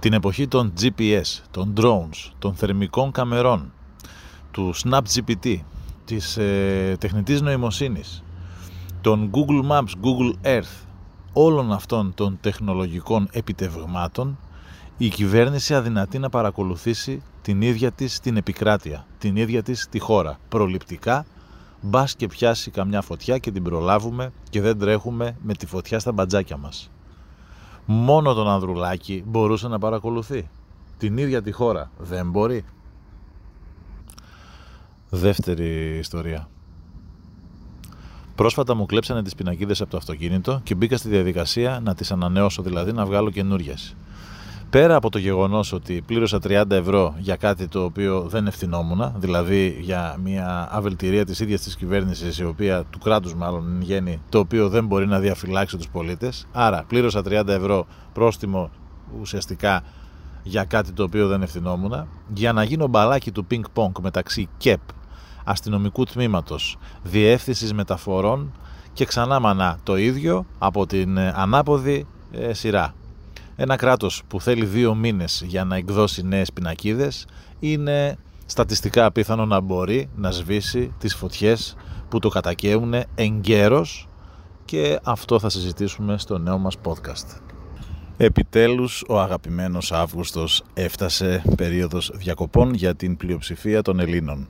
Την εποχή των GPS, των drones, των θερμικών καμερών, του Snap-GPT, της τεχνητής νοημοσύνης, των Google Maps, Google Earth, όλων αυτών των τεχνολογικών επιτευγμάτων, η κυβέρνηση αδυνατεί να παρακολουθήσει την ίδια της την επικράτεια, την ίδια της τη χώρα. Προληπτικά, μπας και πιάσει καμιά φωτιά και την προλάβουμε και δεν τρέχουμε με τη φωτιά στα μπατζάκια μας. Μόνο τον Ανδρουλάκη μπορούσε να παρακολουθεί. Την ίδια τη χώρα δεν μπορεί. Δεύτερη ιστορία. Πρόσφατα μου κλέψανε τις πινακίδες από το αυτοκίνητο και μπήκα στη διαδικασία να τις ανανεώσω, δηλαδή να βγάλω καινούριες. Πέρα από το γεγονός ότι πλήρωσα 30 ευρώ για κάτι το οποίο δεν ευθυνόμουν, δηλαδή για μια αβελτηρία της ίδιας της κυβέρνησης, η οποία, του κράτους μάλλον γέννη, το οποίο δεν μπορεί να διαφυλάξει τους πολίτες, άρα πλήρωσα 30 ευρώ πρόστιμο ουσιαστικά για κάτι το οποίο δεν ευθυνόμουν, για να γίνω μπαλάκι του πινκ-πονκ μεταξύ ΚΕΠ, αστυνομικού τμήματος, διεύθυνσης μεταφορών και ξανά μανά το ίδιο από την ανάποδη σειρά. Ένα κράτος που θέλει 2 μήνες για να εκδώσει νέες πινακίδες είναι στατιστικά απίθανο να μπορεί να σβήσει τις φωτιές που το κατακαίουν εγκαίρως, και αυτό θα συζητήσουμε στο νέο μας podcast. Επιτέλους, ο αγαπημένος Αύγουστος έφτασε, περίοδος διακοπών για την πλειοψηφία των Ελλήνων.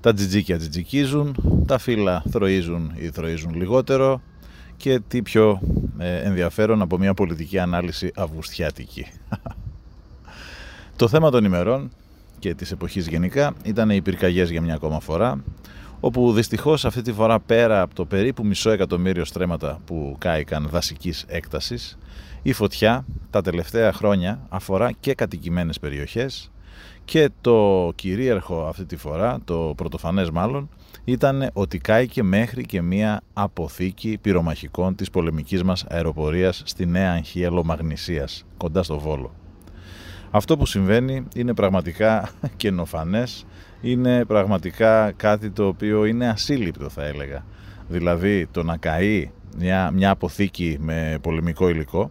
Τα τζιτζίκια τζιτζικίζουν, τα φύλλα θροίζουν ή θροίζουν λιγότερο, και τι πιο ενδιαφέρον από μια πολιτική ανάλυση αυγουστιάτικη. Το θέμα των ημερών και της εποχής γενικά ήταν οι πυρκαγιές για μια ακόμα φορά, όπου δυστυχώς αυτή τη φορά, πέρα από το περίπου 500,000 στρέμματα που κάηκαν δασικής έκτασης, η φωτιά τα τελευταία χρόνια αφορά και κατοικημένες περιοχές, και το κυρίαρχο αυτή τη φορά, το πρωτοφανές μάλλον, ήταν ότι κάηκε μέχρι και μία αποθήκη πυρομαχικών της πολεμικής μας αεροπορίας στη Νέα Αγχίαλο Μαγνησίας, κοντά στο Βόλο. Αυτό που συμβαίνει είναι πραγματικά καινοφανές, είναι πραγματικά κάτι το οποίο είναι ασύλληπτο, θα έλεγα. Δηλαδή, το να καεί μια αποθήκη με πολεμικό υλικό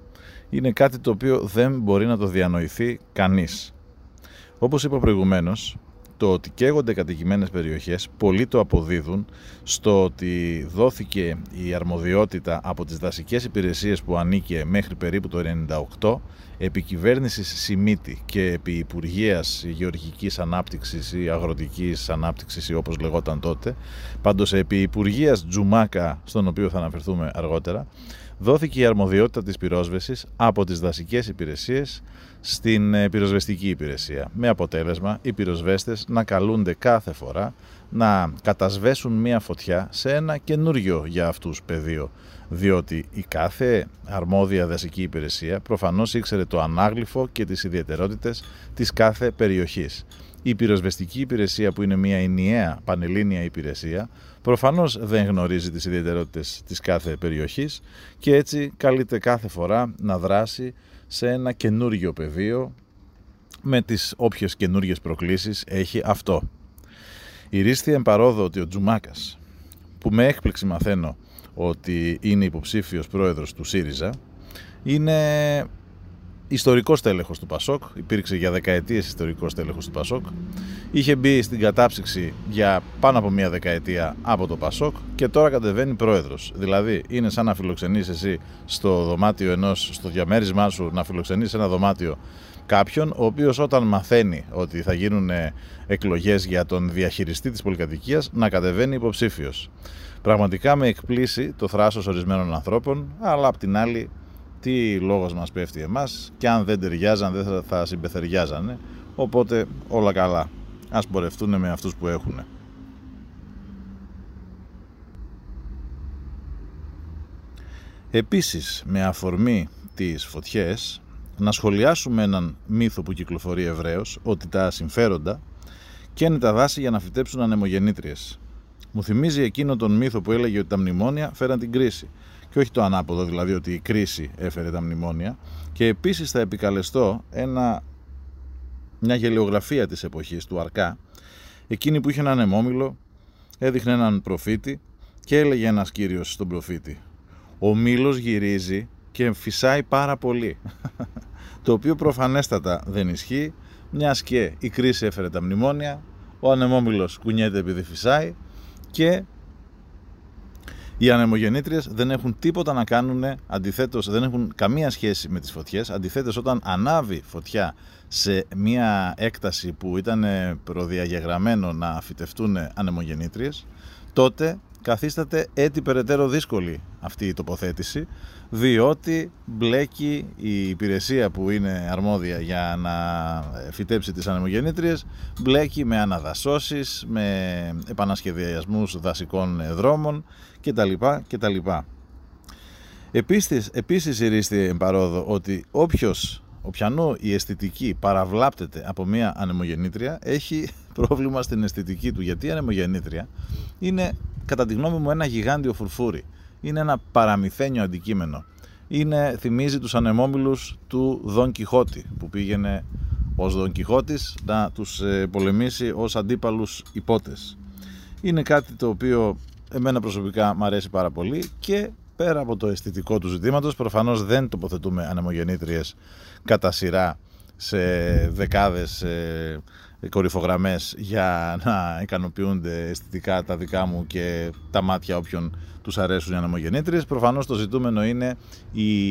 είναι κάτι το οποίο δεν μπορεί να το διανοηθεί κανείς. Όπως είπα προηγουμένως, το ότι καίγονται κατοικημένες περιοχές πολλοί το αποδίδουν στο ότι δόθηκε η αρμοδιότητα από τις δασικές υπηρεσίες, που ανήκε μέχρι περίπου το 1998 επί κυβέρνησης Σιμίτη και επί Υπουργείας Γεωργικής Ανάπτυξης ή Αγροτικής Ανάπτυξης ή όπως λεγόταν τότε, πάντως επί Υπουργείας Τζουμάκα, στον οποίο θα αναφερθούμε αργότερα, δόθηκε η αρμοδιότητα της πυρόσβεσης από τις δασικές υπηρεσίες στην πυροσβεστική υπηρεσία, με αποτέλεσμα οι πυροσβέστες να καλούνται κάθε φορά να κατασβέσουν μία φωτιά σε ένα καινούριο για αυτούς πεδίο, διότι η κάθε αρμόδια δασική υπηρεσία προφανώς ήξερε το ανάγλυφο και τις ιδιαιτερότητες της κάθε περιοχής. Η πυροσβεστική υπηρεσία, που είναι μια ενιαία πανελλήνια υπηρεσία, προφανώς δεν γνωρίζει τις ιδιαιτερότητες της κάθε περιοχής και έτσι καλείται κάθε φορά να δράσει σε ένα καινούργιο πεδίο με τις όποιες καινούργιες προκλήσεις έχει αυτό. Ηρίστη εμπαρόδο ότι ο Τζουμάκας, που με έκπληξη μαθαίνω ότι είναι υποψήφιος πρόεδρος του ΣΥΡΙΖΑ, είναι ιστορικός τέλεχος του ΠΑΣΟΚ, υπήρξε για δεκαετίες ιστορικός τέλεχος του ΠΑΣΟΚ, είχε μπει στην κατάψυξη για πάνω από 1 δεκαετία από το ΠΑΣΟΚ και τώρα κατεβαίνει πρόεδρος. Δηλαδή είναι σαν να φιλοξενείς εσύ στο δωμάτιο στο διαμέρισμά σου, να φιλοξενείς ένα δωμάτιο κάποιον ο οποίος, όταν μαθαίνει ότι θα γίνουν εκλογές για τον διαχειριστή της πολυκατοικίας, να κατεβαίνει υποψήφιος. Πραγματικά με εκπλήσει το θράσος ορισμένων ανθρώπων, αλλά απ' την άλλη, τι λόγος μας πέφτει εμάς, και αν δεν ταιριάζαν δεν θα συμπεθαιριάζανε, οπότε όλα καλά, ας πορευτούν με αυτούς που έχουνε. Επίσης, με αφορμή τις φωτιές, να σχολιάσουμε έναν μύθο που κυκλοφορεί ευρέως, ότι τα συμφέροντα καίνε τα δάση για να φυτέψουν ανεμογεννήτριες. Μου θυμίζει εκείνο τον μύθο που έλεγε ότι τα μνημόνια φέραν την κρίση. Και όχι το ανάποδο, δηλαδή ότι η κρίση έφερε τα μνημόνια. Και επίσης θα επικαλεστώ μια γελιογραφία της εποχής του Αρκά, εκείνη που είχε έναν αιμόμυλο, έδειχνε έναν προφήτη και έλεγε ένας κύριος στον προφήτη: ο μήλος γυρίζει και φυσάει πάρα πολύ. Το οποίο προφανέστατα δεν ισχύει, μιας και η κρίση έφερε τα μνημόνια, ο ανεμόμυλος κουνιέται επειδή φυσάει και οι ανεμογεννήτριες δεν έχουν τίποτα να κάνουν, αντιθέτως δεν έχουν καμία σχέση με τις φωτιές. Αντιθέτως, όταν ανάβει φωτιά σε μια έκταση που ήταν προδιαγεγραμμένο να φυτευτούν ανεμογεννήτριες, τότε καθίσταται έτσι περαιτέρω δύσκολη αυτή η τοποθέτηση, διότι μπλέκει η υπηρεσία που είναι αρμόδια για να φυτέψει τις ανεμογεννήτριες, μπλέκει με αναδασώσεις, με επανασχεδιασμούς δασικών δρόμων κτλ. Επίσης ηρίστη εν παρόδο ότι οποιανού η αισθητική παραβλάπτεται από μια ανεμογεννήτρια έχει πρόβλημα στην αισθητική του, γιατί η ανεμογεννήτρια είναι, κατά τη γνώμη μου, ένα γιγάντιο φουρφούρι. Είναι ένα παραμυθένιο αντικείμενο. Θυμίζει τους ανεμόμυλους του Δον Κιχώτη, που πήγαινε ως Δον Κιχώτης να τους πολεμήσει ως αντίπαλους υπότες. Είναι κάτι το οποίο εμένα προσωπικά μου αρέσει πάρα πολύ και πέρα από το αισθητικό του ζητήματος, προφανώς δεν τοποθετούμε ανεμογεννήτριες κατά σειρά σε δεκάδες κορυφογραμμές για να ικανοποιούνται αισθητικά τα δικά μου και τα μάτια όποιον τους αρέσουν οι ανεμογεννήτριες. Προφανώς το ζητούμενο είναι η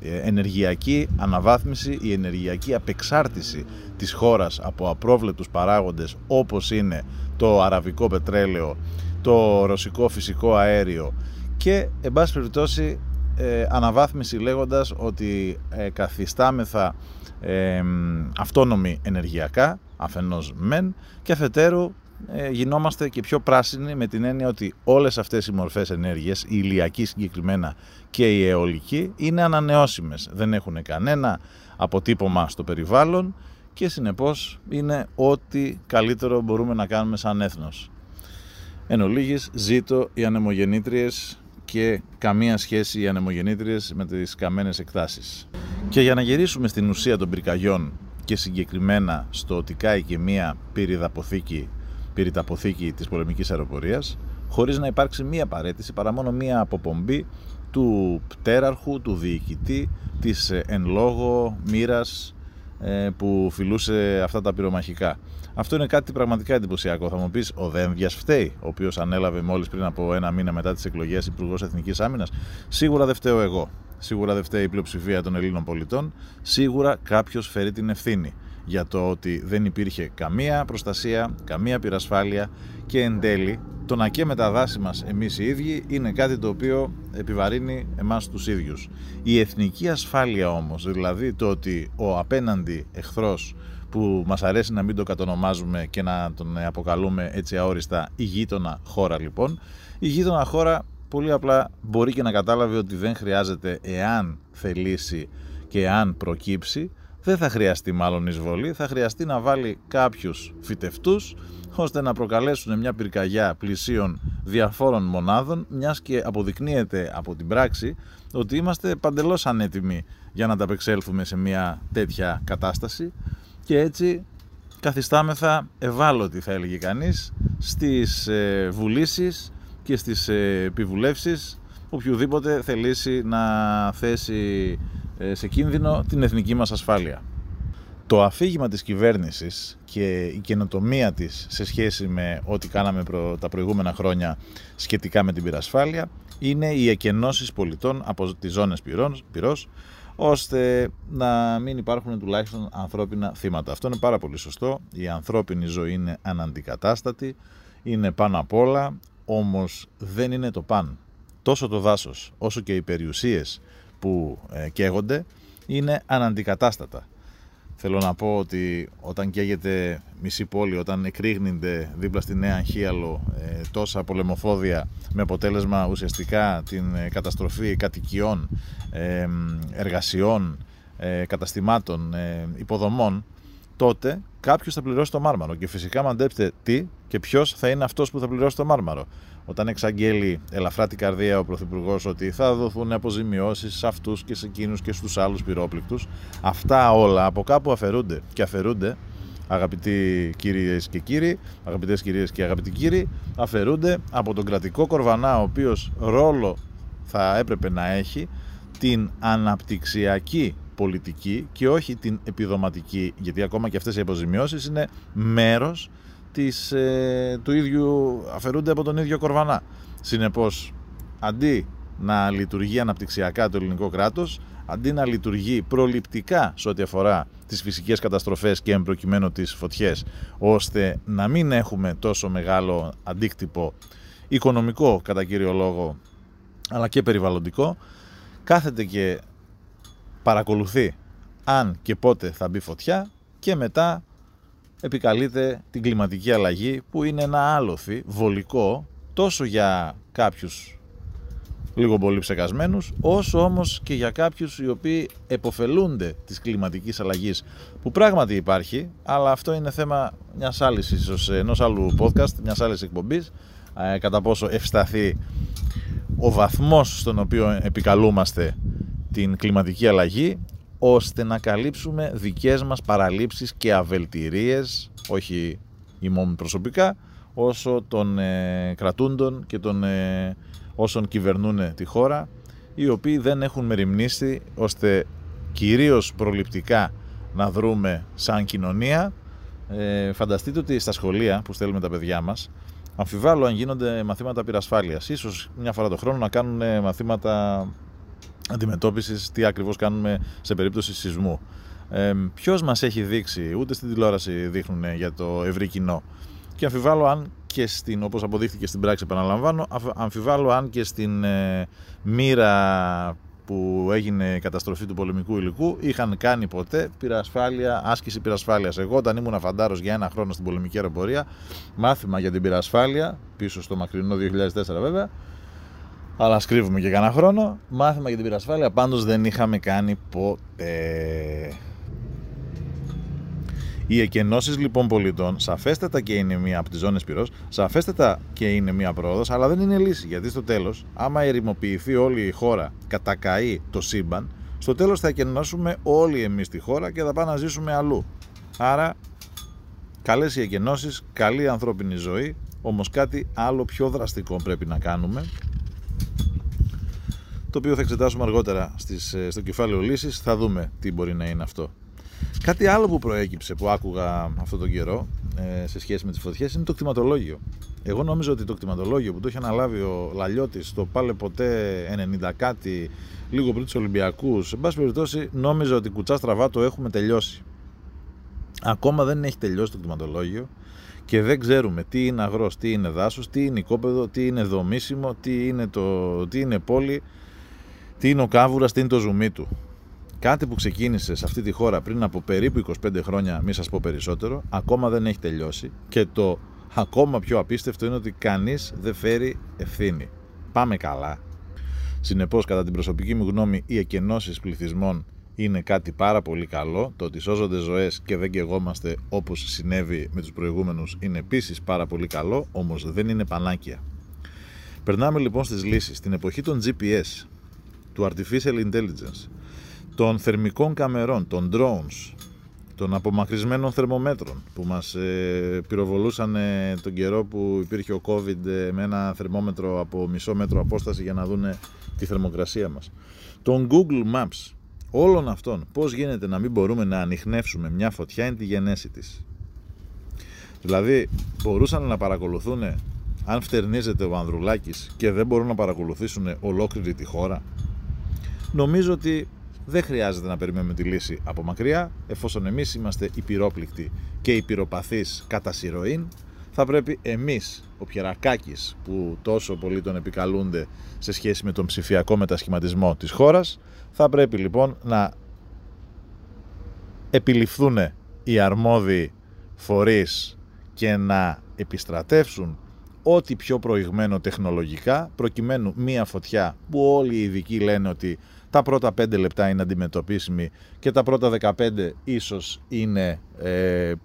ενεργειακή αναβάθμιση, η ενεργειακή απεξάρτηση της χώρας από απρόβλεπτους παράγοντες, όπως είναι το αραβικό πετρέλαιο, το ρωσικό φυσικό αέριο και, εν πάση περιπτώσει, αναβάθμιση λέγοντας ότι καθιστάμεθα αυτόνομοι ενεργειακά, αφενός μεν, και αφετέρου γινόμαστε και πιο πράσινοι, με την έννοια ότι όλες αυτές οι μορφές ενέργειας, η ηλιακή συγκεκριμένα και η αιωλική, είναι ανανεώσιμες, δεν έχουν κανένα αποτύπωμα στο περιβάλλον και συνεπώς είναι ό,τι καλύτερο μπορούμε να κάνουμε σαν έθνος. Εν ολίγης, ζήτω οι ανεμογεννήτριες και καμία σχέση οι ανεμογεννήτριες με τις καμένες εκτάσεις. Και για να γυρίσουμε στην ουσία των πυρκαγιών και συγκεκριμένα στο ότι κάει και μία πυρηταποθήκη της πολεμικής αεροπορίας, χωρίς να υπάρξει μία παραίτηση παρά μόνο μία αποπομπή του πτέραρχου, του διοικητή της εν λόγω μοίρας που φιλούσε αυτά τα πυρομαχικά. Αυτό είναι κάτι πραγματικά εντυπωσιακό. Θα μου πεις, ο Δένδιας φταίει, ο οποίος ανέλαβε μόλις πριν από ένα μήνα μετά τις εκλογές υπουργός Εθνικής Άμυνας? Σίγουρα δεν φταίω εγώ. Σίγουρα δεν φταίει η πλειοψηφία των Ελλήνων πολιτών. Σίγουρα κάποιος φέρει την ευθύνη για το ότι δεν υπήρχε καμία προστασία, καμία πυρασφάλεια και εν τέλει το να καίμε τα δάση μας εμείς οι ίδιοι είναι κάτι το οποίο επιβαρύνει εμάς τους ίδιους. Η εθνική ασφάλεια όμως, δηλαδή το ότι ο απέναντι εχθρός, που μας αρέσει να μην το κατονομάζουμε και να τον αποκαλούμε έτσι αόριστα, η γείτονα χώρα λοιπόν, η γείτονα χώρα πολύ απλά μπορεί και να κατάλαβε ότι δεν χρειάζεται, εάν θελήσει και εάν προκύψει, δεν θα χρειαστεί μάλλον εισβολή, θα χρειαστεί να βάλει κάποιους φυτευτούς ώστε να προκαλέσουν μια πυρκαγιά πλησίων διαφόρων μονάδων, μιας και αποδεικνύεται από την πράξη ότι είμαστε παντελώς ανέτοιμοι για να ανταπεξέλθουμε σε μια τέτοια κατάσταση και έτσι καθιστάμεθα ευάλωτοι, θα έλεγε κανείς, στις βουλήσεις και στις επιβουλεύσεις οποιοδήποτε θελήσει να θέσει σε κίνδυνο την εθνική μας ασφάλεια. Το αφήγημα της κυβέρνησης και η καινοτομία της σε σχέση με ό,τι κάναμε τα προηγούμενα χρόνια σχετικά με την πυρασφάλεια είναι οι εκενώσεις πολιτών από τις ζώνες πυρός, ώστε να μην υπάρχουν τουλάχιστον ανθρώπινα θύματα. Αυτό είναι πάρα πολύ σωστό. Η ανθρώπινη ζωή είναι αναντικατάστατη, είναι πάνω απ' όλα, όμως δεν είναι το παν. Τόσο το δάσος όσο και οι περιουσίες που καίγονται είναι αναντικατάστατα. Θέλω να πω ότι όταν καίγεται μισή πόλη, όταν εκρήγνυνται δίπλα στη Νέα Αγχίαλο τόσα πολεμοφόδια, με αποτέλεσμα ουσιαστικά την καταστροφή κατοικιών, εργασιών, καταστημάτων, υποδομών, τότε κάποιος θα πληρώσει το μάρμαρο. Και φυσικά μαντέψτε τι και ποιος θα είναι αυτός που θα πληρώσει το μάρμαρο. Όταν εξαγγέλει ελαφρά την καρδία ο Πρωθυπουργός ότι θα δοθούν αποζημιώσεις σε αυτούς και σε εκείνους και στους άλλους πυρόπληκτους, αυτά όλα από κάπου αφαιρούνται. Και αφαιρούνται, αγαπητοί κυρίες και κύριοι, αγαπητές κυρίες και αγαπητοί κύριοι, αφαιρούνται από τον κρατικό κορβανά, ο οποίος ρόλο θα έπρεπε να έχει την αναπτυξιακή πολιτική και όχι την επιδοματική, γιατί ακόμα και αυτές οι αποζημιώσεις είναι μέρος του ίδιου, αφαιρούνται από τον ίδιο κορβανά. Συνεπώς, αντί να λειτουργεί αναπτυξιακά το ελληνικό κράτος, αντί να λειτουργεί προληπτικά σε ό,τι αφορά τις φυσικές καταστροφές και εμπροκειμένου τις φωτιές, ώστε να μην έχουμε τόσο μεγάλο αντίκτυπο οικονομικό κατά κύριο λόγο, αλλά και περιβαλλοντικό, κάθεται και παρακολουθεί αν και πότε θα μπει φωτιά και μετά επικαλείται την κλιματική αλλαγή, που είναι ένα άλοθη βολικό τόσο για κάποιους λίγο πολύ ψεκασμένους, όσο όμως και για κάποιους οι οποίοι επωφελούνται της κλιματικής αλλαγής, που πράγματι υπάρχει, αλλά αυτό είναι θέμα μιας άλλης, ίσως ενός άλλου podcast, μιας άλλης εκπομπής, κατά πόσο ευσταθεί ο βαθμός στον οποίο επικαλούμαστε την κλιματική αλλαγή, ώστε να καλύψουμε δικές μας παραλήψεις και αβελτηρίες, όχι ημών προσωπικά, όσο των κρατούντων και των όσων κυβερνούν τη χώρα, οι οποίοι δεν έχουν μεριμνήσει ώστε κυρίως προληπτικά να δρούμε σαν κοινωνία. Φανταστείτε ότι στα σχολεία που στέλνουμε τα παιδιά μας, αμφιβάλλω αν γίνονται μαθήματα πυρασφάλειας. Ίσως μια φορά το χρόνο να κάνουν μαθήματα αντιμετώπισης τι ακριβώς κάνουμε σε περίπτωση σεισμού. Ποιος μας έχει δείξει, ούτε στην τηλεόραση δείχνουν για το ευρύ κοινό. Και αμφιβάλλω αν και στην, όπως αποδείχθηκε στην πράξη, επαναλαμβάνω, αμφιβάλλω αν και στην μοίρα που έγινε καταστροφή του πολεμικού υλικού είχαν κάνει ποτέ πυρασφάλεια, άσκηση πυρασφάλειας. Εγώ, όταν ήμουν φαντάρος για ένα χρόνο στην πολεμική αεροπορία, μάθημα για την πυρασφάλεια, πίσω στο μακρινό 2004 βέβαια, αλλά σκρύβουμε και κανένα χρόνο, μάθημα για την πυρασφάλεια πάντως δεν είχαμε κάνει ποτέ. Οι εκενώσεις λοιπόν πολιτών σαφέστατα και είναι μία από τις ζώνες πυρός, σαφέστατα και είναι μία πρόοδος, αλλά δεν είναι λύση, γιατί στο τέλος, άμα ερημοποιηθεί όλη η χώρα, κατακαεί το σύμπαν, στο τέλος θα εκενώσουμε όλοι εμείς τη χώρα και θα πάμε να ζήσουμε αλλού. Άρα, καλές οι εκενώσεις, καλή ανθρώπινη ζωή, όμως κάτι άλλο πιο δραστικό πρέπει να κάνουμε, το οποίο θα εξετάσουμε αργότερα στο κεφάλαιο λύσης, θα δούμε τι μπορεί να είναι αυτό. Κάτι άλλο που προέκυψε, που άκουγα αυτόν τον καιρό σε σχέση με τις φωτιές, είναι το κτηματολόγιο. Εγώ νόμιζα ότι το κτηματολόγιο που το είχε αναλάβει ο Λαλιώτης το πάλε ποτέ 90 κάτι, λίγο πριν τους Ολυμπιακούς, εν πάση περιπτώσει νόμιζα ότι κουτσά στραβά το έχουμε τελειώσει. Ακόμα δεν έχει τελειώσει το κτηματολόγιο και δεν ξέρουμε τι είναι αγρός, τι είναι δάσος, τι είναι οικόπεδο, τι είναι δομήσιμο, τι είναι πόλη, τι είναι ο κάβουρας, τι είναι το ζουμί του. Κάτι που ξεκίνησε σε αυτή τη χώρα πριν από περίπου 25 χρόνια, μη σας πω περισσότερο, ακόμα δεν έχει τελειώσει, και το ακόμα πιο απίστευτο είναι ότι κανείς δεν φέρει ευθύνη. Πάμε καλά. Συνεπώς, κατά την προσωπική μου γνώμη, οι εκενώσεις πληθυσμών είναι κάτι πάρα πολύ καλό. Το ότι σώζονται ζωές και δεν καιγόμαστε όπως συνέβη με τους προηγούμενους είναι επίσης πάρα πολύ καλό, όμως δεν είναι πανάκια. Περνάμε λοιπόν στις λύσεις. Στην εποχή των GPS, του Artificial Intelligence, των θερμικών καμερών, των drones, των απομακρυσμένων θερμομέτρων που μας πυροβολούσαν τον καιρό που υπήρχε ο COVID με ένα θερμόμετρο από μισό μέτρο απόσταση για να δούνε τη θερμοκρασία μας, των Google Maps, όλων αυτών, πώς γίνεται να μην μπορούμε να ανιχνεύσουμε μια φωτιά εν τη γενέση της? Δηλαδή, μπορούσαν να παρακολουθούν αν φτερνίζεται ο Ανδρουλάκης και δεν μπορούν να παρακολουθήσουν ολόκληρη τη χώρα? Νομίζω ότι δεν χρειάζεται να περιμένουμε τη λύση από μακριά, εφόσον εμείς είμαστε οι πυρόπληκτοι και οι πυροπαθείς κατά συρροήν. Θα πρέπει εμείς, ο Πιερακάκης που τόσο πολύ τον επικαλούνται σε σχέση με τον ψηφιακό μετασχηματισμό της χώρας, θα πρέπει λοιπόν να επιληφθούν οι αρμόδιοι φορείς και να επιστρατεύσουν ό,τι πιο προηγμένο τεχνολογικά, προκειμένου μία φωτιά που όλοι οι ειδικοί λένε ότι Τα πρώτα 5 λεπτά είναι αντιμετωπίσιμη και τα πρώτα 15 ίσως είναι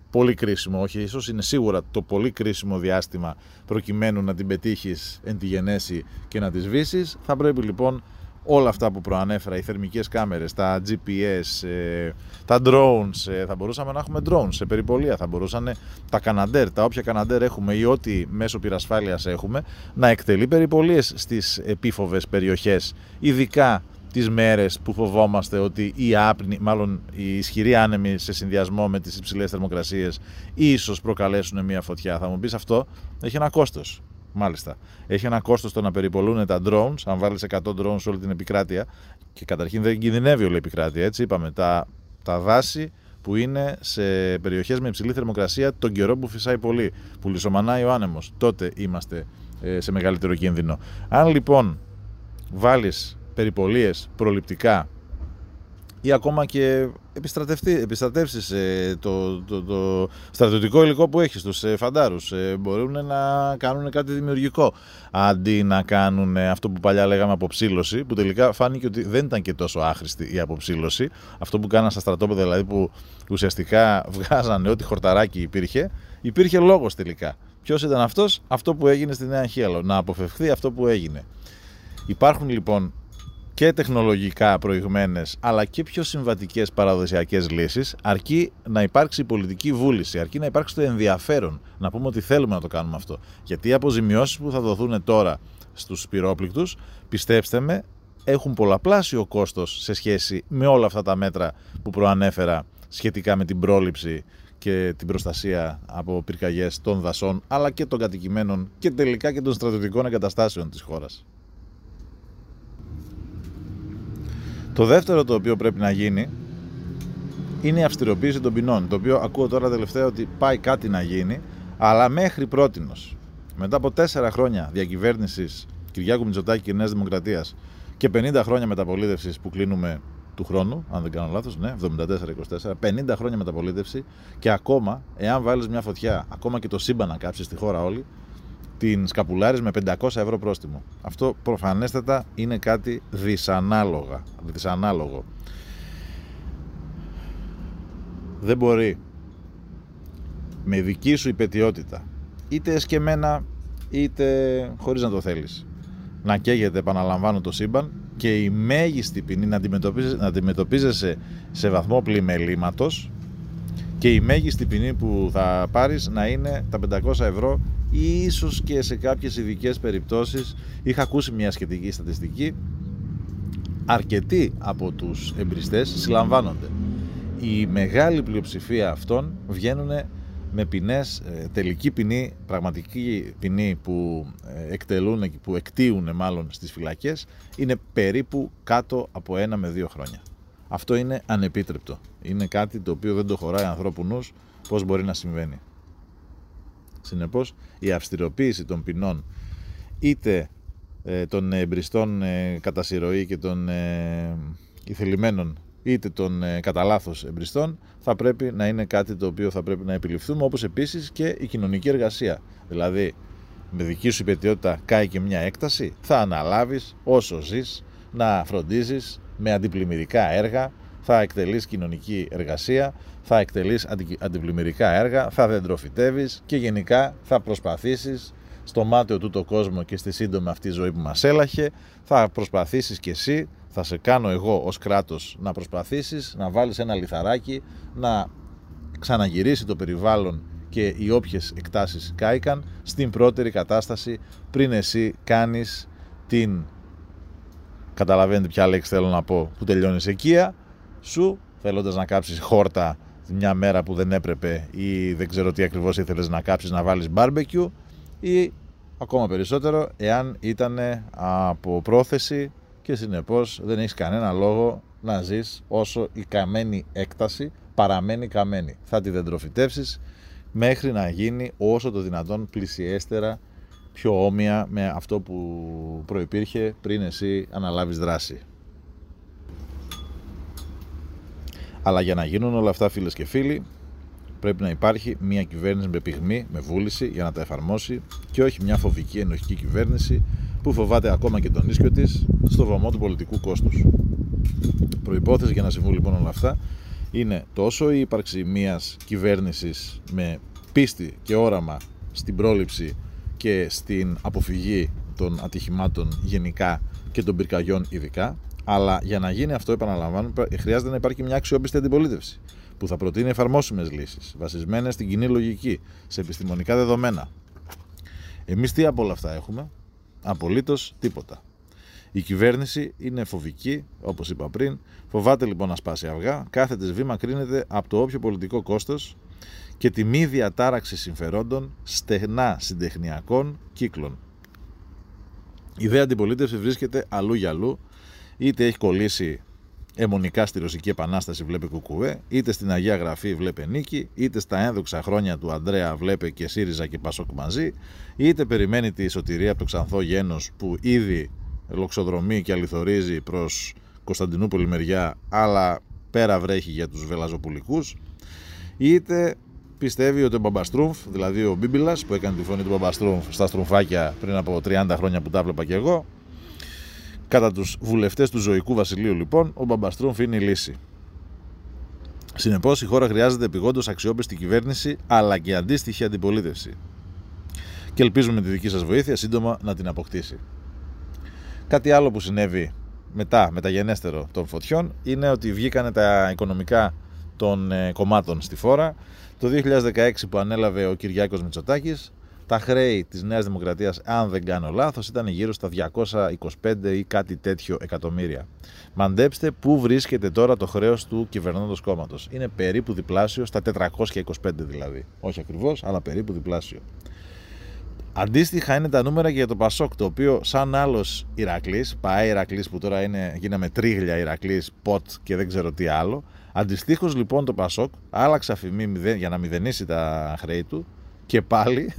πολύ κρίσιμο, όχι ίσως, είναι σίγουρα το πολύ κρίσιμο διάστημα προκειμένου να την πετύχεις εν τη γενέση και να τη σβήσεις. Θα πρέπει λοιπόν όλα αυτά που προανέφερα, οι θερμικές κάμερες, τα GPS, τα drones, θα μπορούσαμε να έχουμε drones σε περιπολία, θα μπορούσαν τα καναντέρ, τα όποια καναντέρ έχουμε ή ό,τι μέσω πυρασφάλειας έχουμε, να εκτελεί περιπολίες στις επίφοβες περιοχές, ειδικά τις μέρες που φοβόμαστε ότι η άπνη, μάλλον η ισχυρή άνεμη σε συνδυασμό με τις υψηλές θερμοκρασίες ίσως προκαλέσουν μια φωτιά. Θα μου πεις, αυτό έχει ένα κόστος. Μάλιστα. Έχει ένα κόστος το να περιπολούν τα drones, αν βάλεις 100 drones όλη την επικράτεια, και καταρχήν δεν κινδυνεύει όλη η επικράτεια, έτσι είπαμε. Τα δάση που είναι σε περιοχές με υψηλή θερμοκρασία τον καιρό που φυσάει πολύ, που λισομανάει ο άνεμος, τότε είμαστε σε μεγαλύτερο κίνδυνο. Αν λοιπόν βάλεις περιπολίες προληπτικά ή ακόμα και επιστρατεύσεις το στρατιωτικό υλικό που έχεις, τους φαντάρους, μπορούν να κάνουν κάτι δημιουργικό, αντί να κάνουν αυτό που παλιά λέγαμε αποψήλωση, που τελικά φάνηκε ότι δεν ήταν και τόσο άχρηστη η αποψήλωση, αυτό που κάναν στα στρατόπεδα δηλαδή, που ουσιαστικά βγάζανε ό,τι χορταράκι υπήρχε λόγος τελικά. Ποιος ήταν αυτός? Αυτό που έγινε στη Νέα Αγχίαλο, να αποφευχθεί αυτό που έγινε. Υπάρχουν λοιπόν και τεχνολογικά προηγμένες, αλλά και πιο συμβατικές παραδοσιακές λύσεις, αρκεί να υπάρξει πολιτική βούληση, αρκεί να υπάρξει το ενδιαφέρον, να πούμε ότι θέλουμε να το κάνουμε αυτό. Γιατί οι αποζημιώσεις που θα δοθούν τώρα στους πυρόπληκτους, πιστέψτε με, έχουν πολλαπλάσιο κόστος σε σχέση με όλα αυτά τα μέτρα που προανέφερα σχετικά με την πρόληψη και την προστασία από πυρκαγιές των δασών, αλλά και των κατοικημένων και τελικά και των στρατιωτικών εγκαταστάσεων της χώρας. Το δεύτερο το οποίο πρέπει να γίνει είναι η αυστηροποίηση των ποινών, το οποίο ακούω τώρα τελευταία ότι πάει κάτι να γίνει, αλλά μέχρι πρότινος, μετά από 4 χρόνια διακυβέρνησης Κυριάκου Μητσοτάκη και Νέας Δημοκρατίας και 50 χρόνια μεταπολίτευσης που κλείνουμε του χρόνου, αν δεν κάνω λάθος, ναι, 74-24, 50 χρόνια μεταπολίτευση, και ακόμα, εάν βάλεις μια φωτιά, ακόμα και το σύμπαν να κάψει στη χώρα όλη, την σκαπουλάρεις με 500 ευρώ πρόστιμο. Αυτό προφανέστατα είναι κάτι δυσανάλογο. Δεν μπορεί με δική σου υπαιτιότητα, είτε εσκεμμένα είτε χωρίς να το θέλεις, να καίγεται, επαναλαμβάνω, το σύμπαν και η μέγιστη ποινή να αντιμετωπίζεσαι σε βαθμό πλημελήματος και η μέγιστη ποινή που θα πάρεις να είναι τα 500 ευρώ ή ίσως και σε κάποιες ειδικές περιπτώσεις. Είχα ακούσει μια σχετική στατιστική, αρκετοί από τους εμπριστές συλλαμβάνονται. Η μεγάλη πλειοψηφία αυτών βγαίνουν με ποινές, τελική ποινή, πραγματική ποινή που εκτελούν, που εκτείουν μάλλον στις φυλακές, είναι περίπου κάτω από 1 με 2 χρόνια. Αυτό είναι ανεπίτρεπτο. Είναι κάτι το οποίο δεν το χωράει ανθρώπου νους, πώς μπορεί να συμβαίνει. Συνεπώς, η αυστηροποίηση των ποινών, είτε των εμπριστών κατά συρροή και των ηθελημένων, είτε των κατά λάθος εμπριστών, θα πρέπει να είναι κάτι το οποίο θα πρέπει να επιληφθούμε, όπως επίσης και η κοινωνική εργασία. Δηλαδή, με δική σου υπαιτιότητα κάει και μια έκταση, θα αναλάβεις όσο ζεις να φροντίζεις με αντιπλημμυρικά έργα, θα εκτελείς κοινωνική εργασία, θα εκτελείς αντιπλημμυρικά έργα, θα δεντροφυτεύεις και γενικά θα προσπαθήσεις στο μάταιο τούτο κόσμο και στη σύντομη αυτή ζωή που μας έλαχε, θα προσπαθήσεις και εσύ, θα σε κάνω εγώ ως κράτος να προσπαθήσεις να βάλεις ένα λιθαράκι, να ξαναγυρίσει το περιβάλλον και οι όποιες εκτάσεις κάηκαν στην πρώτερη κατάσταση πριν εσύ κάνεις την... Καταλαβαίνετε ποια λέξη θέλω να πω, που τελειώνεις οικία σου, θέλοντας να κάψεις χόρτα μια μέρα που δεν έπρεπε ή δεν ξέρω τι ακριβώς ήθελες να κάψεις, να βάλεις μπάρμπεκιου, ή ακόμα περισσότερο εάν ήταν από πρόθεση και συνεπώς δεν έχεις κανένα λόγο να ζεις όσο η καμένη έκταση παραμένει καμένη. Θα τη δεντροφυτεύσεις μέχρι να γίνει όσο το δυνατόν πλησιέστερα, πιο όμοια με αυτό που προϋπήρχε πριν εσύ αναλάβεις δράση. Αλλά για να γίνουν όλα αυτά, φίλες και φίλοι, πρέπει να υπάρχει μια κυβέρνηση με πυγμή, με βούληση για να τα εφαρμόσει, και όχι μια φοβική, ενοχική κυβέρνηση που φοβάται ακόμα και τον ίσκιο της στο βωμό του πολιτικού κόστους. Προϋπόθεση για να συμβούν λοιπόν όλα αυτά είναι τόσο η ύπαρξη μιας κυβέρνησης με πίστη και όραμα στην πρόληψη και στην αποφυγή των ατυχημάτων γενικά και των πυρκαγιών ειδικά, αλλά για να γίνει αυτό, επαναλαμβάνω, χρειάζεται να υπάρχει μια αξιόπιστη αντιπολίτευση που θα προτείνει εφαρμόσιμες λύσεις, βασισμένες στην κοινή λογική, σε επιστημονικά δεδομένα. Εμείς τι από όλα αυτά έχουμε? Απολύτως τίποτα. Η κυβέρνηση είναι φοβική, όπως είπα πριν, φοβάται λοιπόν να σπάσει αυγά, κάθε της βήμα κρίνεται από το όποιο πολιτικό κόστος και τη μη διατάραξη συμφερόντων στενά συντεχνιακών κύκλων. Η ιδέα αντιπολίτευση βρίσκεται αλλού για αλλού, είτε έχει κολλήσει αιμονικά στη Ρωσική Επανάσταση, βλέπει Κουκουέ, είτε στην Αγία Γραφή, βλέπει Νίκη, είτε στα ένδοξα χρόνια του Ανδρέα, βλέπει και ΣΥΡΙΖΑ και ΠΑΣΟΚ μαζί, είτε περιμένει τη σωτηρία από το ξανθό γένος που ήδη λοξοδρομεί και αληθορίζει προς Κωνσταντινούπολη μεριά, αλλά πέρα βρέχει για τους βελαζοπουλικούς, είτε πιστεύει ότι ο Μπαμπαστρούμφ, δηλαδή ο Μπίμπιλας που έκανε τη φωνή του Μπαμπαστρούμφ στα στρουμφάκια πριν από 30 χρόνια που τα βλέπα και εγώ, κατά τους βουλευτές του Ζωικού Βασιλείου λοιπόν, ο Μπαμπαστρούμφ είναι η λύση. Συνεπώς η χώρα χρειάζεται επειγόντως αξιόπιστη κυβέρνηση, αλλά και αντίστοιχη αντιπολίτευση. Και ελπίζουμε με τη δική σας βοήθεια σύντομα να την αποκτήσει. Κάτι άλλο που συνέβη μετά, μεταγενέστερο των φωτιών, είναι ότι βγήκανε τα οικονομικά των κομμάτων στη φόρα. Το 2016 που ανέλαβε ο Κυριάκος Μητσοτάκης, τα χρέη της Νέας Δημοκρατίας, αν δεν κάνω λάθος, ήταν γύρω στα 225 ή κάτι τέτοιο εκατομμύρια. Μαντέψτε πού βρίσκεται τώρα το χρέος του κυβερνώντος κόμματος. Είναι περίπου διπλάσιο, στα 425 δηλαδή. Όχι ακριβώς, αλλά περίπου διπλάσιο. Αντίστοιχα είναι τα νούμερα και για το ΠΑΣΟΚ, το οποίο σαν άλλος Ηρακλής, παέ Ηρακλής που τώρα γίναμε τρίγλια Ηρακλής, ποτ και δεν ξέρω τι άλλο. Αντιστοίχως λοιπόν το ΠΑΣΟΚ άλλαξε αφημί για να μηδενίσει τα χρέη του και πάλι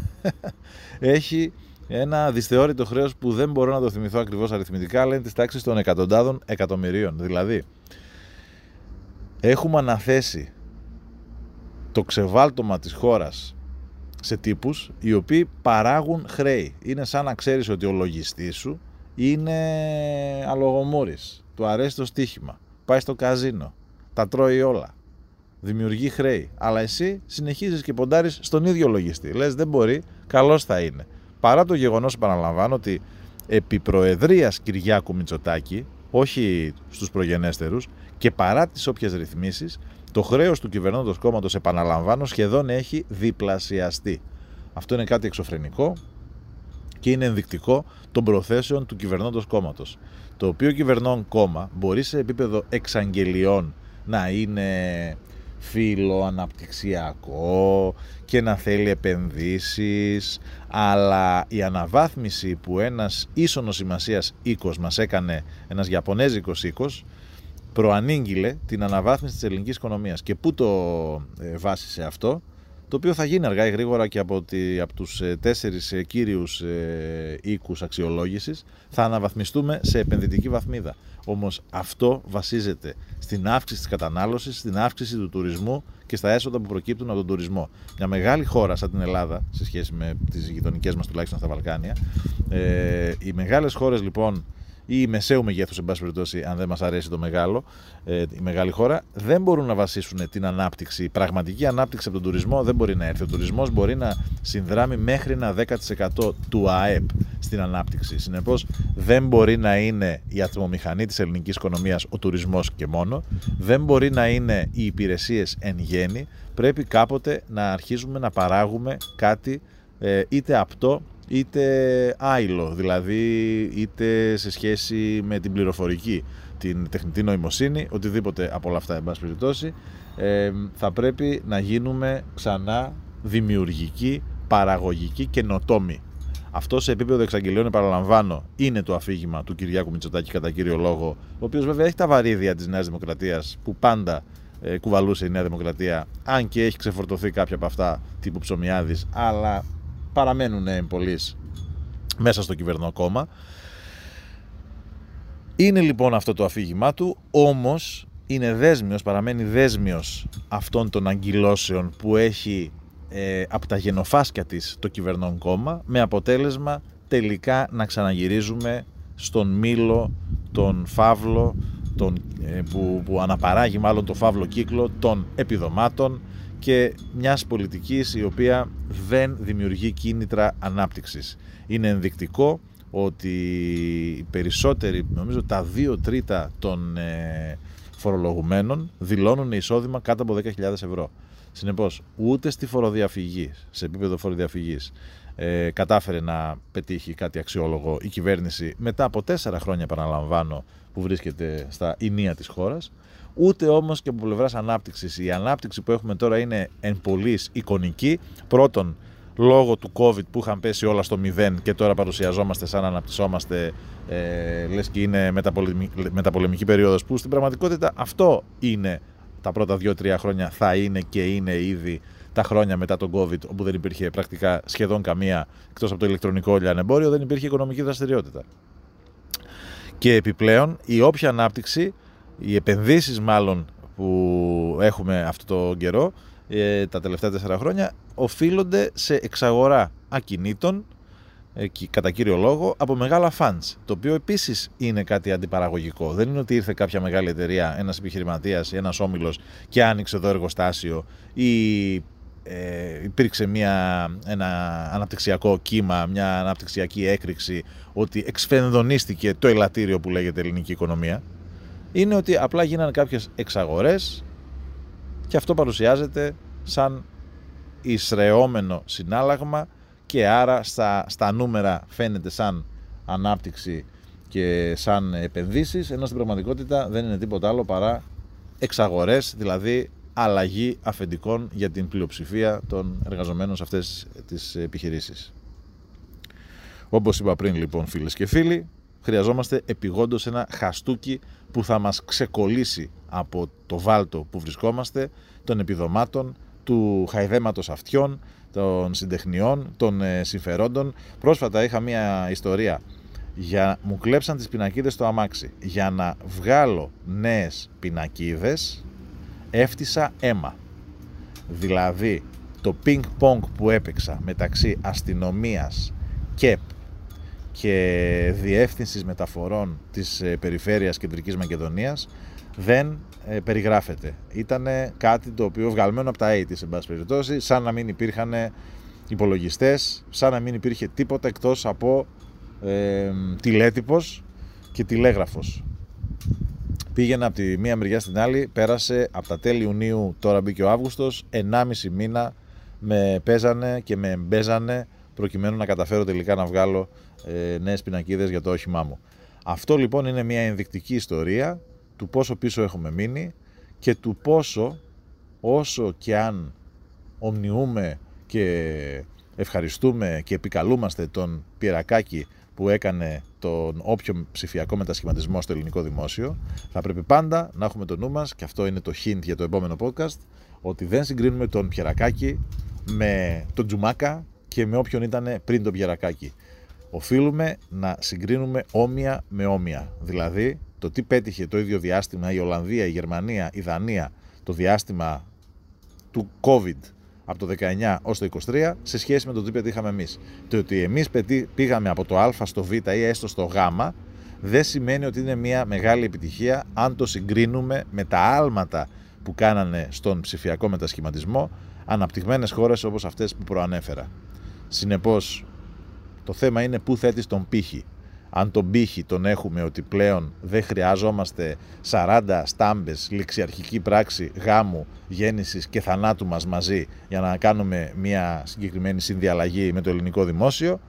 έχει ένα δυσθεώρητο χρέος που δεν μπορώ να το θυμηθώ ακριβώς αριθμητικά, αλλά είναι της τάξης των εκατοντάδων εκατομμυρίων. Δηλαδή, έχουμε αναθέσει το ξεβάλτωμα της χώρας σε τύπους οι οποίοι παράγουν χρέη. Είναι σαν να ξέρεις ότι ο λογιστής σου είναι αλογομούρης, του αρέσει το στοίχημα, πάει στο καζίνο, τα τρώει όλα, δημιουργεί χρέη. Αλλά εσύ συνεχίζεις και ποντάρεις στον ίδιο λογιστή. Λες δεν μπορεί, καλός θα είναι. Παρά το γεγονός, επαναλαμβάνω, ότι επί προεδρίας Κυριάκου Μητσοτάκη, όχι στους προγενέστερους, και παρά τις όποιες ρυθμίσεις, το χρέος του κυβερνώντος κόμματος, επαναλαμβάνω, σχεδόν έχει διπλασιαστεί. Αυτό είναι κάτι εξωφρενικό και είναι ενδεικτικό των προθέσεων του κυβερνώντος κόμματος. Το οποίο κυβερνών κόμμα μπορεί σε επίπεδο εξαγγελιών να είναι φιλοαναπτυξιακό και να θέλει επενδύσεις, αλλά η αναβάθμιση που ένας ίσονος σημασίας οίκος μας έκανε, ένας Ιαπωνέζικος οίκος, προανήγγειλε την αναβάθμιση της ελληνικής οικονομίας. Και πού το βάσισε αυτό, το οποίο θα γίνει αργά ή γρήγορα και από τους τέσσερις κύριους οίκους αξιολόγησης, θα αναβαθμιστούμε σε επενδυτική βαθμίδα. Όμως αυτό βασίζεται στην αύξηση της κατανάλωσης, στην αύξηση του τουρισμού και στα έσοδα που προκύπτουν από τον τουρισμό. Μια μεγάλη χώρα σαν την Ελλάδα, σε σχέση με τις γειτονικές μας τουλάχιστον στα Βαλκάνια, οι μεγάλες χώρες λοιπόν, ή μεσαίου μεγέθους, εν πάση περιπτώσει, αν δεν μας αρέσει το μεγάλο, η μεγάλη χώρα, δεν μπορούν να βασίσουν την ανάπτυξη. Η πραγματική ανάπτυξη από τον τουρισμό δεν μπορεί να έρθει. Ο τουρισμός μπορεί να συνδράμει μέχρι ένα 10% του ΑΕΠ στην ανάπτυξη. Συνεπώς, δεν μπορεί να είναι η ατμομηχανή της ελληνικής οικονομίας ο τουρισμός και μόνο, δεν μπορεί να είναι οι υπηρεσίες εν γέννη. Πρέπει κάποτε να αρχίζουμε να παράγουμε κάτι είτε απτό, είτε άειλο, δηλαδή είτε σε σχέση με την πληροφορική, την τεχνητή νοημοσύνη, οτιδήποτε από όλα αυτά, εν πάση περιπτώσει, θα πρέπει να γίνουμε ξανά δημιουργικοί, παραγωγικοί, καινοτόμοι. Αυτό σε επίπεδο εξαγγελιών, επαναλαμβάνω, είναι το αφήγημα του Κυριάκου Μητσοτάκη κατά κύριο λόγο, ο οποίος βέβαια έχει τα βαρύδια της Νέας Δημοκρατίας που πάντα κουβαλούσε η Νέα Δημοκρατία, αν και έχει ξεφορτωθεί κάποια από αυτά τύπου Ψωμιάδης, αλλά παραμένουν εμπολείς μέσα στο κυβερνό κόμμα. Είναι λοιπόν αυτό το αφήγημά του, όμως είναι δέσμιος, παραμένει δέσμιος αυτών των αγκυλώσεων που έχει από τα γενοφάσκια της το κυβερνό κόμμα, με αποτέλεσμα τελικά να ξαναγυρίζουμε στον μήλο, τον φαύλο, που αναπαράγει μάλλον το φαύλο κύκλο των επιδομάτων και μιας πολιτικής η οποία δεν δημιουργεί κίνητρα ανάπτυξης. Είναι ενδεικτικό ότι οι περισσότεροι, νομίζω τα 2/3 των φορολογουμένων δηλώνουν εισόδημα κάτω από 10.000 ευρώ. Συνεπώς, ούτε στη φοροδιαφυγή, σε επίπεδο φοροδιαφυγής, κατάφερε να πετύχει κάτι αξιόλογο η κυβέρνηση μετά από 4 χρόνια, επαναλαμβάνω, που βρίσκεται στα ηνία της χώρας. Ούτε όμως και από πλευράς ανάπτυξης. Η ανάπτυξη που έχουμε τώρα είναι εν πολλοίς εικονική. Πρώτον, λόγω του COVID που είχαν πέσει όλα στο 0 και τώρα παρουσιαζόμαστε σαν να αναπτυσσόμαστε, λες και είναι μεταπολεμική περίοδος, που στην πραγματικότητα αυτό είναι. Τα πρώτα 2-3 χρόνια θα είναι και είναι ήδη τα χρόνια μετά τον COVID, όπου δεν υπήρχε πρακτικά σχεδόν καμία, εκτός από το ηλεκτρονικό λιανεμπόριο, δεν υπήρχε οικονομική δραστηριότητα. Και επιπλέον, η όποια ανάπτυξη, οι επενδύσεις μάλλον που έχουμε αυτόν τον καιρό, τα τελευταία 4 χρόνια, οφείλονται σε εξαγορά ακινήτων, κατά κύριο λόγο, από μεγάλα funds, το οποίο επίσης είναι κάτι αντιπαραγωγικό. Δεν είναι ότι ήρθε κάποια μεγάλη εταιρεία, ένας επιχειρηματίας, ένας όμιλος και άνοιξε εδώ εργοστάσιο ή υπήρξε ένα αναπτυξιακό κύμα, μια αναπτυξιακή έκρηξη, ότι εξφενδονίστηκε το ελαττήριο που λέγεται ελληνική οικονομία. Είναι ότι απλά γίνανε κάποιες εξαγορές και αυτό παρουσιάζεται σαν εισρεόμενο συνάλλαγμα και άρα στα νούμερα φαίνεται σαν ανάπτυξη και σαν επενδύσεις, ενώ στην πραγματικότητα δεν είναι τίποτα άλλο παρά εξαγορές, δηλαδή αλλαγή αφεντικών για την πλειοψηφία των εργαζομένων σε αυτές τις επιχειρήσεις. Όπως είπα πριν, λοιπόν, φίλες και φίλοι, χρειαζόμαστε επιγόντως ένα χαστούκι που θα μας ξεκολλήσει από το βάλτο που βρισκόμαστε, των επιδομάτων, του χαϊδέματος αυτιών, των συντεχνιών, των συμφερόντων. Πρόσφατα είχα μια ιστορία. Μου κλέψαν τις πινακίδες στο αμάξι. Για να βγάλω νέες πινακίδες έφτιασα αίμα. Δηλαδή το πινκ πονγκ που έπαιξα μεταξύ αστυνομίας, ΚΕΠ και Διεύθυνσης Μεταφορών της Περιφέρειας Κεντρικής Μακεδονίας δεν περιγράφεται. Ήταν κάτι το οποίο βγαλμένο από τα 80's, εν πάση περιπτώσει, σαν να μην υπήρχαν υπολογιστές, σαν να μην υπήρχε τίποτα εκτός από τηλέτυπος και τηλέγραφος. Πήγαινα από τη μία μεριά στην άλλη, πέρασε από τα τέλη Ιουνίου, τώρα μπήκε ο Αύγουστος, 1,5 μήνα με παίζανε και με εμπέζανε προκειμένου να καταφέρω τελικά να βγάλω νέες πινακίδες για το όχημά μου. Αυτό λοιπόν είναι μια ενδεικτική ιστορία του πόσο πίσω έχουμε μείνει και του πόσο, όσο και αν ομνιούμε και ευχαριστούμε και επικαλούμαστε τον Πιερακάκη που έκανε τον όποιο ψηφιακό μετασχηματισμό στο ελληνικό δημόσιο, θα πρέπει πάντα να έχουμε το νου μας, και αυτό είναι το hint για το επόμενο podcast, ότι δεν συγκρίνουμε τον Πιερακάκη με τον Τζουμάκα και με όποιον ήταν πριν τον Πιερακάκη. Οφείλουμε να συγκρίνουμε όμοια με όμοια. Δηλαδή, το τι πέτυχε το ίδιο διάστημα η Ολλανδία, η Γερμανία, η Δανία, το διάστημα του COVID από το 19 ως το 23, σε σχέση με το τι πετύχαμε εμείς. Το ότι εμείς πήγαμε από το Α στο Β ή έστω στο Γ, δεν σημαίνει ότι είναι μια μεγάλη επιτυχία αν το συγκρίνουμε με τα άλματα που κάνανε στον ψηφιακό μετασχηματισμό αναπτυγμένες χώρες όπως αυτές που προανέφερα. Συνεπώς, το θέμα είναι πού θέτεις τον πύχη. Αν τον πύχη τον έχουμε ότι πλέον δεν χρειαζόμαστε 40 στάμπες, ληξιαρχική πράξη γάμου, γέννησης και θανάτου μας μαζί για να κάνουμε μια συγκεκριμένη συνδιαλλαγή με το ελληνικό δημόσιο.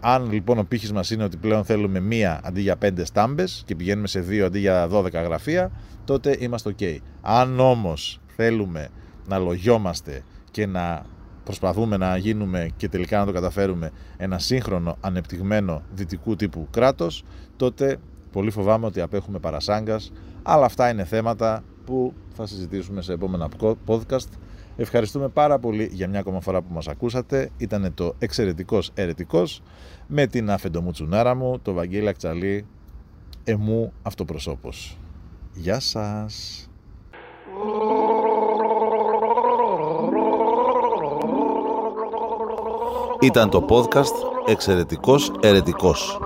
Αν λοιπόν ο πύχης μας είναι ότι πλέον θέλουμε 1 αντί για 5 στάμπες και πηγαίνουμε σε 2 αντί για 12 γραφεία, τότε είμαστε ok. Αν όμως θέλουμε να λογιόμαστε και να προσπαθούμε να γίνουμε και τελικά να το καταφέρουμε ένα σύγχρονο, ανεπτυγμένο δυτικού τύπου κράτος, τότε πολύ φοβάμαι ότι απέχουμε παρασάγκας, αλλά αυτά είναι θέματα που θα συζητήσουμε σε επόμενα podcast. Ευχαριστούμε πάρα πολύ για μια ακόμα φορά που μας ακούσατε. Ήτανε το εξαιρετικός αιρετικός με την αφεντομουτσουνάρα μου, το Βαγγέλη Κτσαλή, εμού αυτοπροσώπος. Γεια σας! Ήταν το podcast «Εξαιρετικός Ερετικός».